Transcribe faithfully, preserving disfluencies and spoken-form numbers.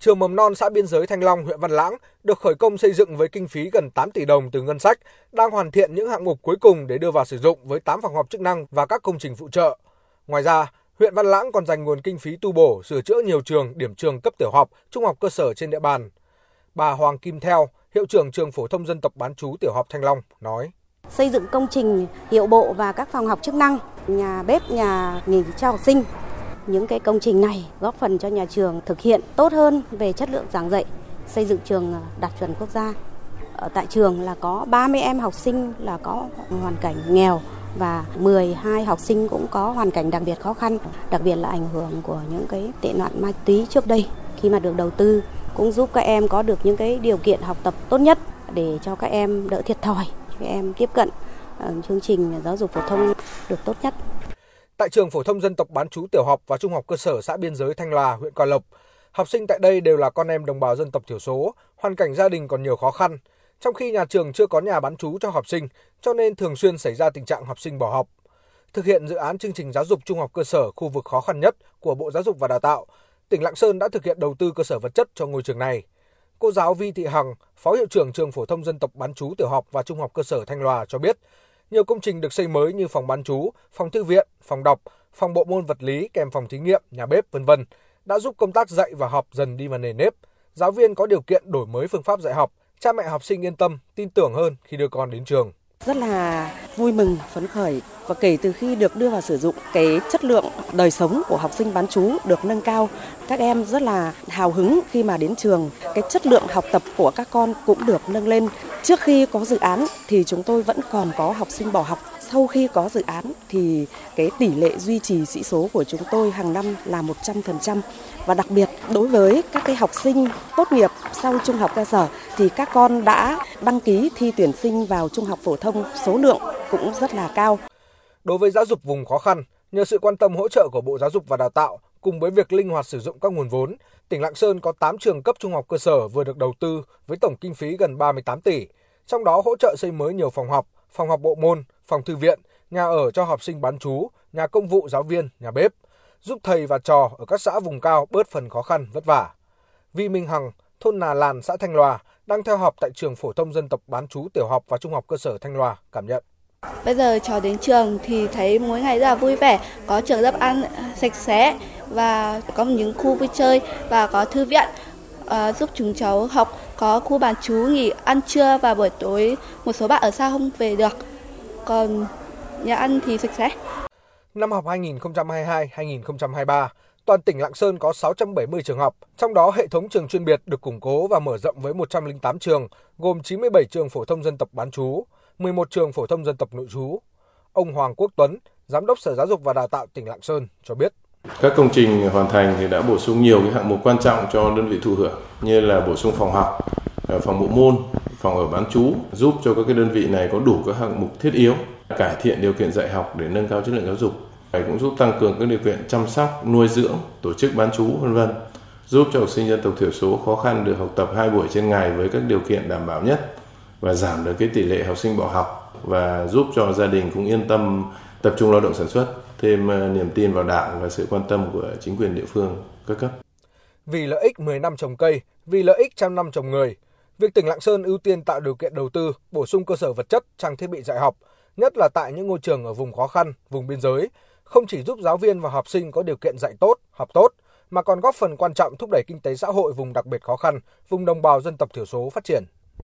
Trường mầm non xã biên giới Thanh Long, huyện Văn Lãng được khởi công xây dựng với kinh phí gần tám tỷ đồng từ ngân sách, đang hoàn thiện những hạng mục cuối cùng để đưa vào sử dụng với tám phòng họp chức năng và các công trình phụ trợ. Ngoài ra, huyện Văn Lãng còn dành nguồn kinh phí tu bổ, sửa chữa nhiều trường, điểm trường cấp tiểu học, trung học cơ sở trên địa bàn. Bà Hoàng Kim Theo, hiệu trưởng trường phổ thông dân tộc bán trú tiểu học Thanh Long nói: Xây dựng công trình hiệu bộ và các phòng học chức năng, nhà bếp, nhà nghỉ cho học sinh. Những cái công trình này góp phần cho nhà trường thực hiện tốt hơn về chất lượng giảng dạy, xây dựng trường đạt chuẩn quốc gia. Ở tại trường là có ba mươi em học sinh là có hoàn cảnh nghèo và mười hai học sinh cũng có hoàn cảnh đặc biệt khó khăn, đặc biệt là ảnh hưởng của những cái tệ nạn ma túy trước đây. Khi mà được đầu tư cũng giúp các em có được những cái điều kiện học tập tốt nhất để cho các em đỡ thiệt thòi, các em tiếp cận chương trình giáo dục phổ thông được tốt nhất. Tại trường phổ thông dân tộc bán trú tiểu học và trung học cơ sở xã biên giới Thanh Loà, huyện Cao Lộc, học sinh tại đây đều là con em đồng bào dân tộc thiểu số, hoàn cảnh gia đình còn nhiều khó khăn. Trong khi nhà trường chưa có nhà bán trú cho học sinh, cho nên thường xuyên xảy ra tình trạng học sinh bỏ học. Thực hiện dự án chương trình giáo dục trung học cơ sở khu vực khó khăn nhất của Bộ Giáo dục và Đào tạo, tỉnh Lạng Sơn đã thực hiện đầu tư cơ sở vật chất cho ngôi trường này. Cô giáo Vi Thị Hằng, phó hiệu trưởng trường phổ thông dân tộc bán trú tiểu học và trung học cơ sở Thanh Loà cho biết, nhiều công trình được xây mới như phòng bán trú, phòng thư viện, phòng đọc, phòng bộ môn vật lý kèm phòng thí nghiệm, nhà bếp vân vân đã giúp công tác dạy và học dần đi vào nề nếp. Giáo viên có điều kiện đổi mới phương pháp dạy học, cha mẹ học sinh yên tâm, tin tưởng hơn khi đưa con đến trường. Rất là vui mừng, phấn khởi và kể từ khi được đưa vào sử dụng, cái chất lượng đời sống của học sinh bán trú được nâng cao. Các em rất là hào hứng khi mà đến trường, cái chất lượng học tập của các con cũng được nâng lên. Trước khi có dự án thì chúng tôi vẫn còn có học sinh bỏ học. Sau khi có dự án thì cái tỷ lệ duy trì sĩ số của chúng tôi hàng năm là một trăm phần trăm. Và đặc biệt đối với các cái học sinh tốt nghiệp sau trung học cơ sở thì các con đã đăng ký thi tuyển sinh vào trung học phổ thông số lượng cũng rất là cao. Đối với giáo dục vùng khó khăn, nhờ sự quan tâm hỗ trợ của Bộ Giáo dục và Đào tạo cùng với việc linh hoạt sử dụng các nguồn vốn, tỉnh Lạng Sơn có tám trường cấp trung học cơ sở vừa được đầu tư với tổng kinh phí gần ba mươi tám tỷ, trong đó hỗ trợ xây mới nhiều phòng học, phòng học bộ môn, phòng thư viện, nhà ở cho học sinh bán trú, nhà công vụ giáo viên, nhà bếp, giúp thầy và trò ở các xã vùng cao bớt phần khó khăn vất vả. Vi Minh Hằng, thôn Nà Làn, xã Thanh Loà, đang theo học tại trường phổ thông dân tộc bán trú tiểu học và trung học cơ sở Thanh Loà cảm nhận: Bây giờ cháu đến trường thì thấy mỗi ngày rất là vui vẻ, có trường lớp ăn sạch sẽ và có những khu vui chơi và có thư viện à, giúp chúng cháu học, có khu bán trú nghỉ ăn trưa và buổi tối một số bạn ở xa không về được, còn nhà ăn thì sạch sẽ. Năm học hai nghìn không trăm hai mươi hai hai nghìn không trăm hai mươi ba, toàn tỉnh Lạng Sơn có sáu trăm bảy mươi trường học, trong đó hệ thống trường chuyên biệt được củng cố và mở rộng với một trăm lẻ tám trường, gồm chín mươi bảy trường phổ thông dân tộc bán trú, mười một trường phổ thông dân tộc nội trú. Ông Hoàng Quốc Tuấn, Giám đốc Sở Giáo dục và Đào tạo tỉnh Lạng Sơn cho biết: Các công trình hoàn thành thì đã bổ sung nhiều cái hạng mục quan trọng cho đơn vị thụ hưởng, như là bổ sung phòng học, phòng bộ môn, phòng ở bán trú, giúp cho các cái đơn vị này có đủ các hạng mục thiết yếu, cải thiện điều kiện dạy học để nâng cao chất lượng giáo dục. Đấy cũng giúp tăng cường các điều kiện chăm sóc, nuôi dưỡng, tổ chức bán trú vân vân, giúp cho học sinh dân tộc thiểu số khó khăn được học tập hai buổi trên ngày với các điều kiện đảm bảo nhất và giảm được cái tỷ lệ học sinh bỏ học, và giúp cho gia đình cũng yên tâm tập trung lao động sản xuất, thêm niềm tin vào Đảng và sự quan tâm của chính quyền địa phương các cấp. Vì lợi ích mười năm trồng cây, vì lợi ích trăm năm trồng người, việc tỉnh Lạng Sơn ưu tiên tạo điều kiện đầu tư, bổ sung cơ sở vật chất, trang thiết bị dạy học, nhất là tại những ngôi trường ở vùng khó khăn, vùng biên giới, không chỉ giúp giáo viên và học sinh có điều kiện dạy tốt, học tốt, mà còn góp phần quan trọng thúc đẩy kinh tế xã hội vùng đặc biệt khó khăn, vùng đồng bào dân tộc thiểu số phát triển.